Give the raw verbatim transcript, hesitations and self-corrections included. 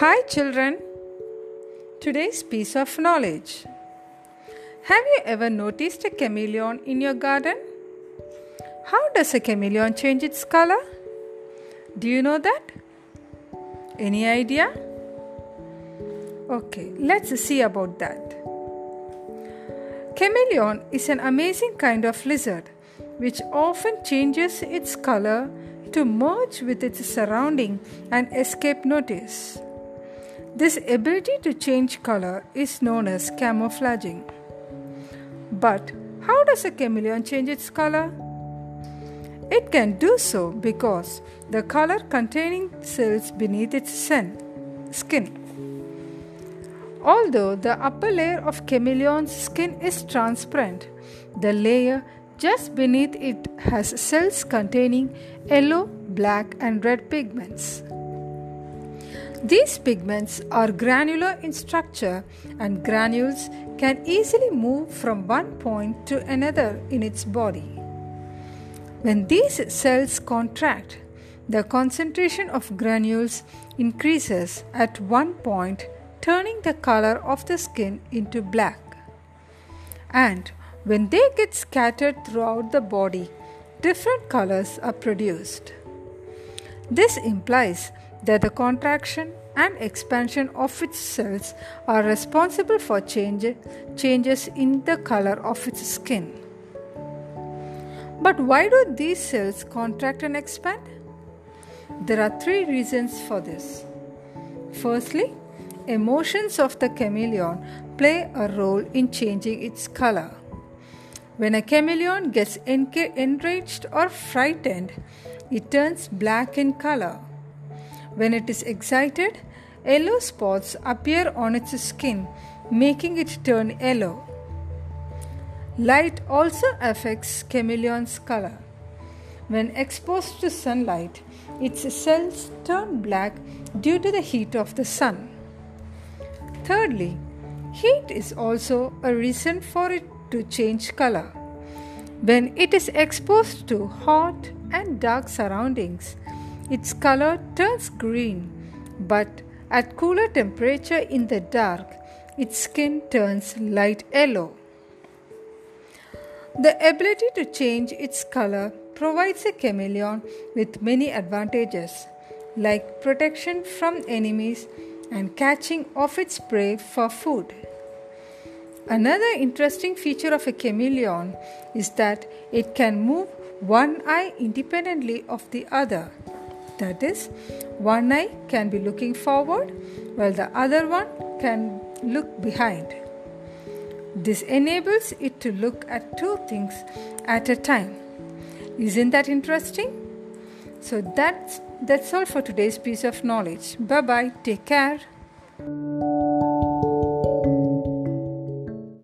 Hi children, today's piece of knowledge. Have you ever noticed a chameleon in your garden? How does a chameleon change its color? Do you know that? Any idea? Okay, let's see about that. Chameleon is an amazing kind of lizard which often changes its color to merge with its surrounding and escape notice. This ability to change color is known as camouflaging. But how does a chameleon change its color? It can do so because the color containing cells beneath its skin. Although the upper layer of chameleon's skin is transparent, the layer just beneath it has cells containing yellow, black, and red pigments. These pigments are granular in structure, and granules can easily move from one point to another in its body. When these cells contract, the concentration of granules increases at one point, turning the color of the skin into black. And when they get scattered throughout the body, different colors are produced. This implies that the contraction and expansion of its cells are responsible for change, changes in the color of its skin. But why do these cells contract and expand? There are three reasons for this. Firstly, emotions of the chameleon play a role in changing its color. When a chameleon gets enraged or frightened, it turns black in color. When it is excited, yellow spots appear on its skin, making it turn yellow. Light also affects chameleon's color. When exposed to sunlight, its cells turn black due to the heat of the sun. Thirdly, heat is also a reason for it to change color. When it is exposed to hot and dark surroundings, its color turns green, but at cooler temperature in the dark, its skin turns light yellow. The ability to change its color provides a chameleon with many advantages, like protection from enemies and catching of its prey for food. Another interesting feature of a chameleon is that it can move one eye independently of the other. That is, one eye can be looking forward while the other one can look behind. This enables it to look at two things at a time. Isn't that interesting? So that's, that's all for today's piece of knowledge. Bye-bye. Take care.